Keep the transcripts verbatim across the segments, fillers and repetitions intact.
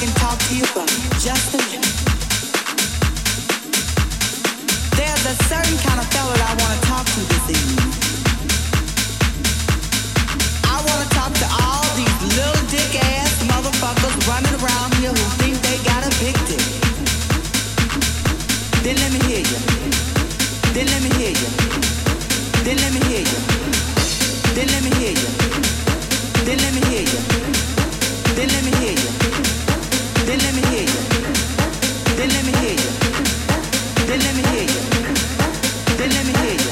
can talk to you for just a minute. There's a certain kind of fellow that I want to talk to this evening. I want to talk to all these little dick ass motherfuckers running around here who think they got a big dick. Then let me hear you. Then let me hear you. Then let me hear you. Then let me hear you. Then let me hear you. Then let me hear you. Then let me hear you. Then let me hear you. Then let me hear you. Then let me hear you. Then let me hear you.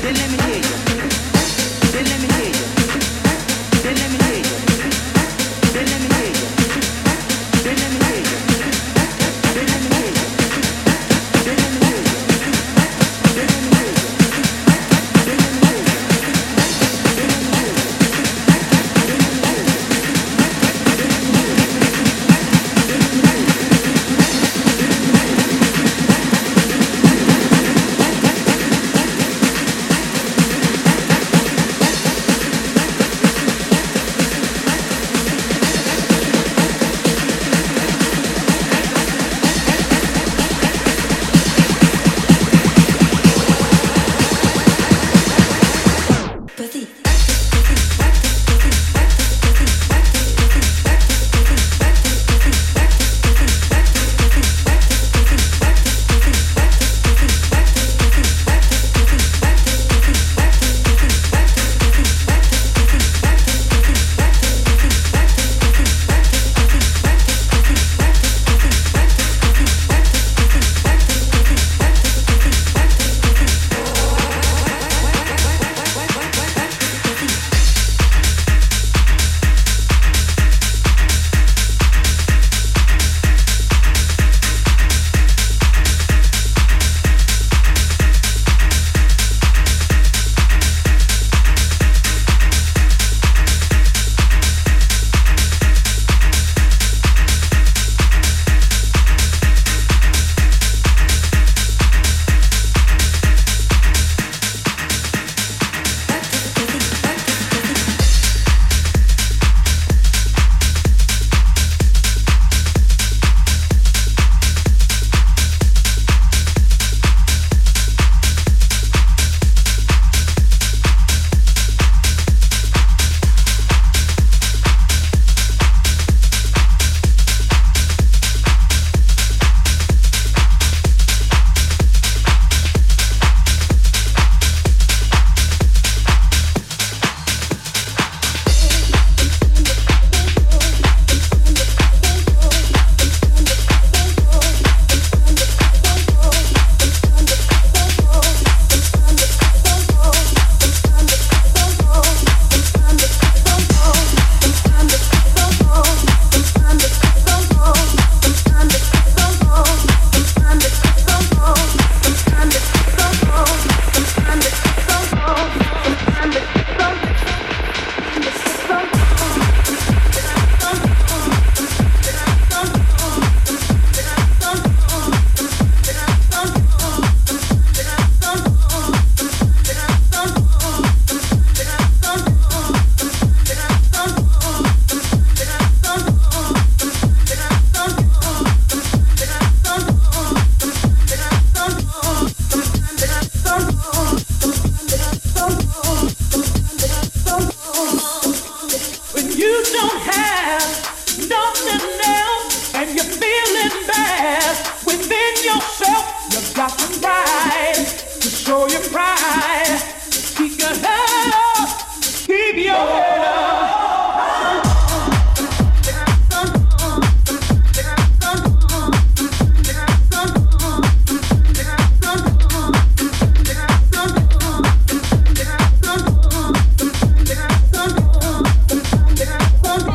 Then let me hear you. Then let me hear you. Then let me hear you. Then let me hear you. Then let me hear you.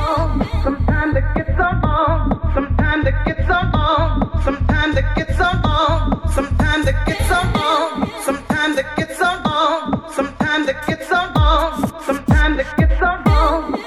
Sometimes it gets so long. Sometimes it gets so long.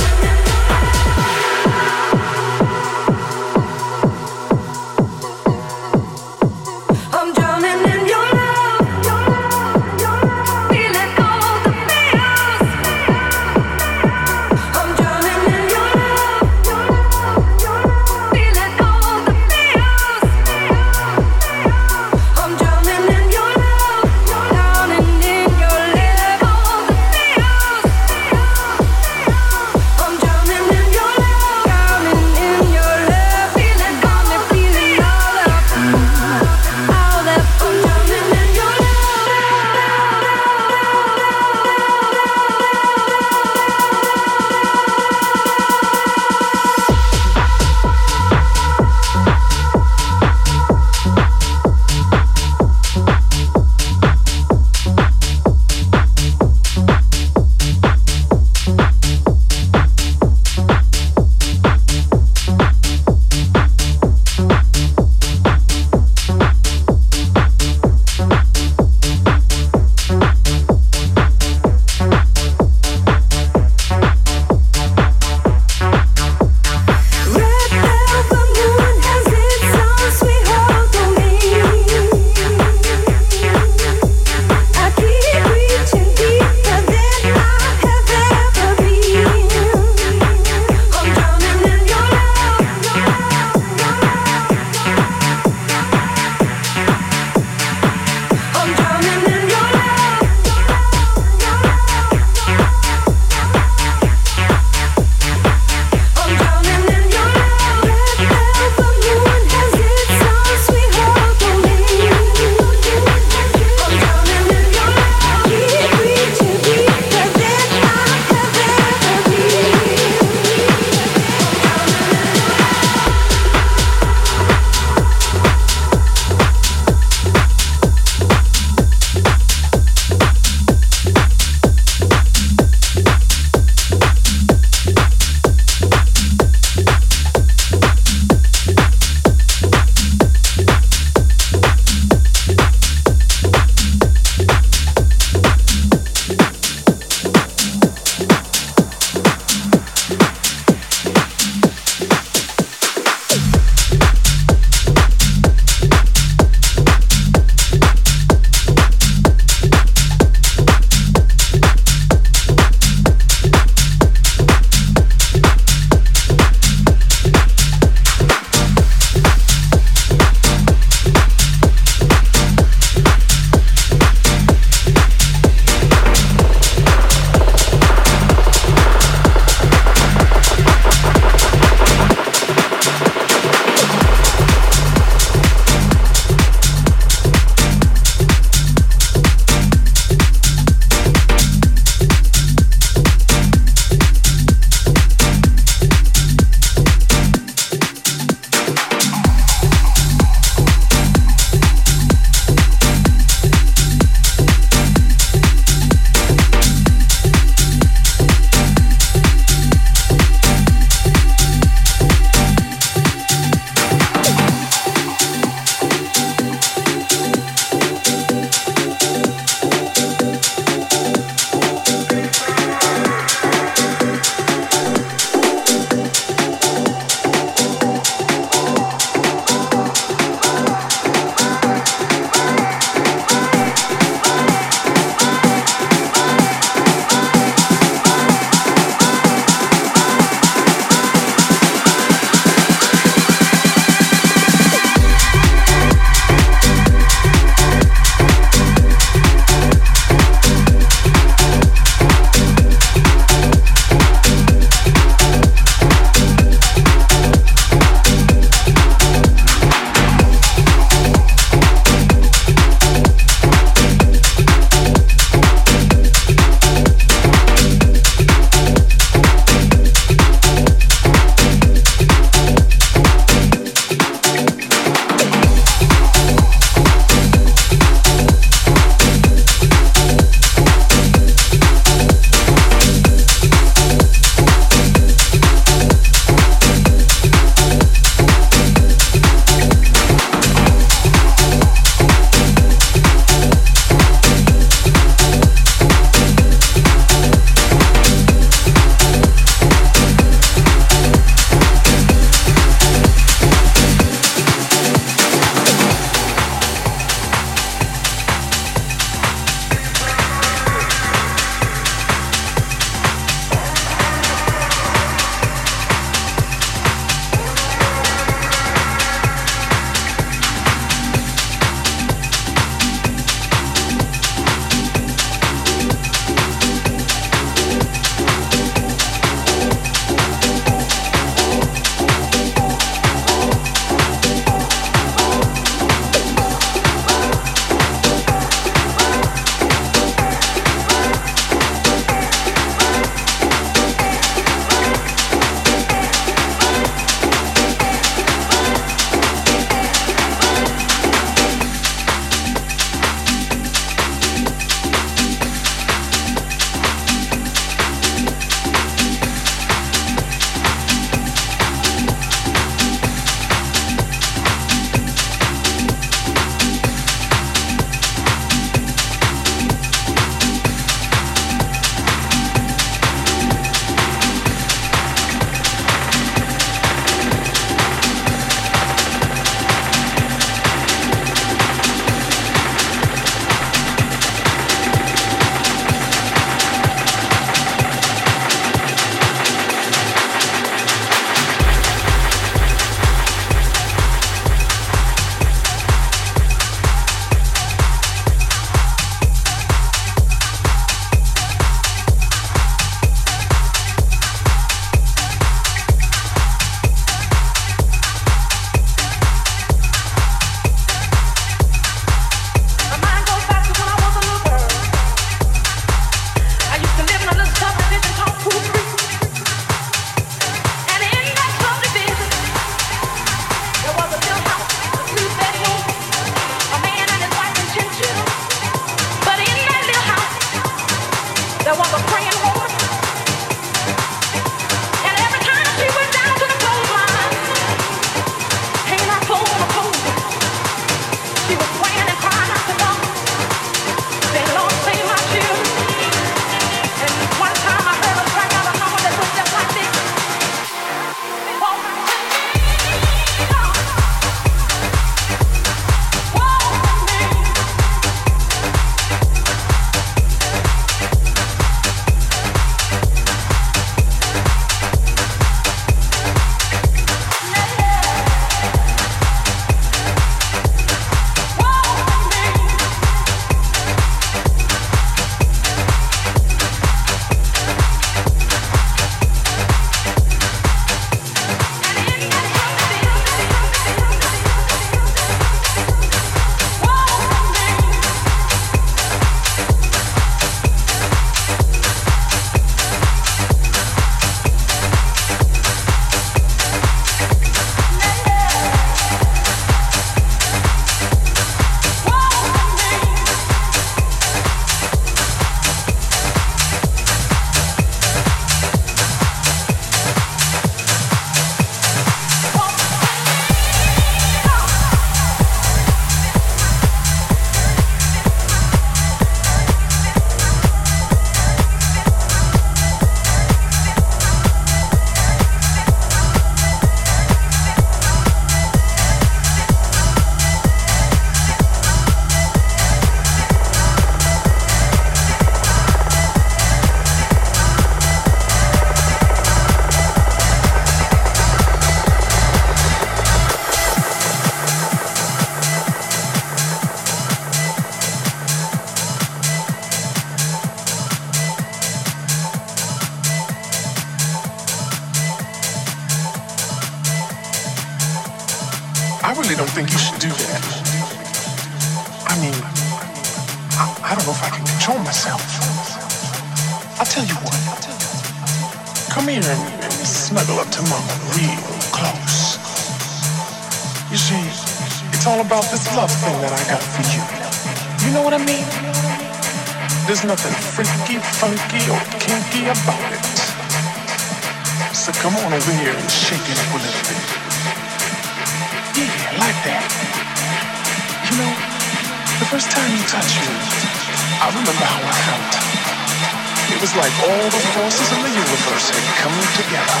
Together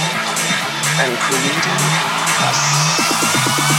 and created us.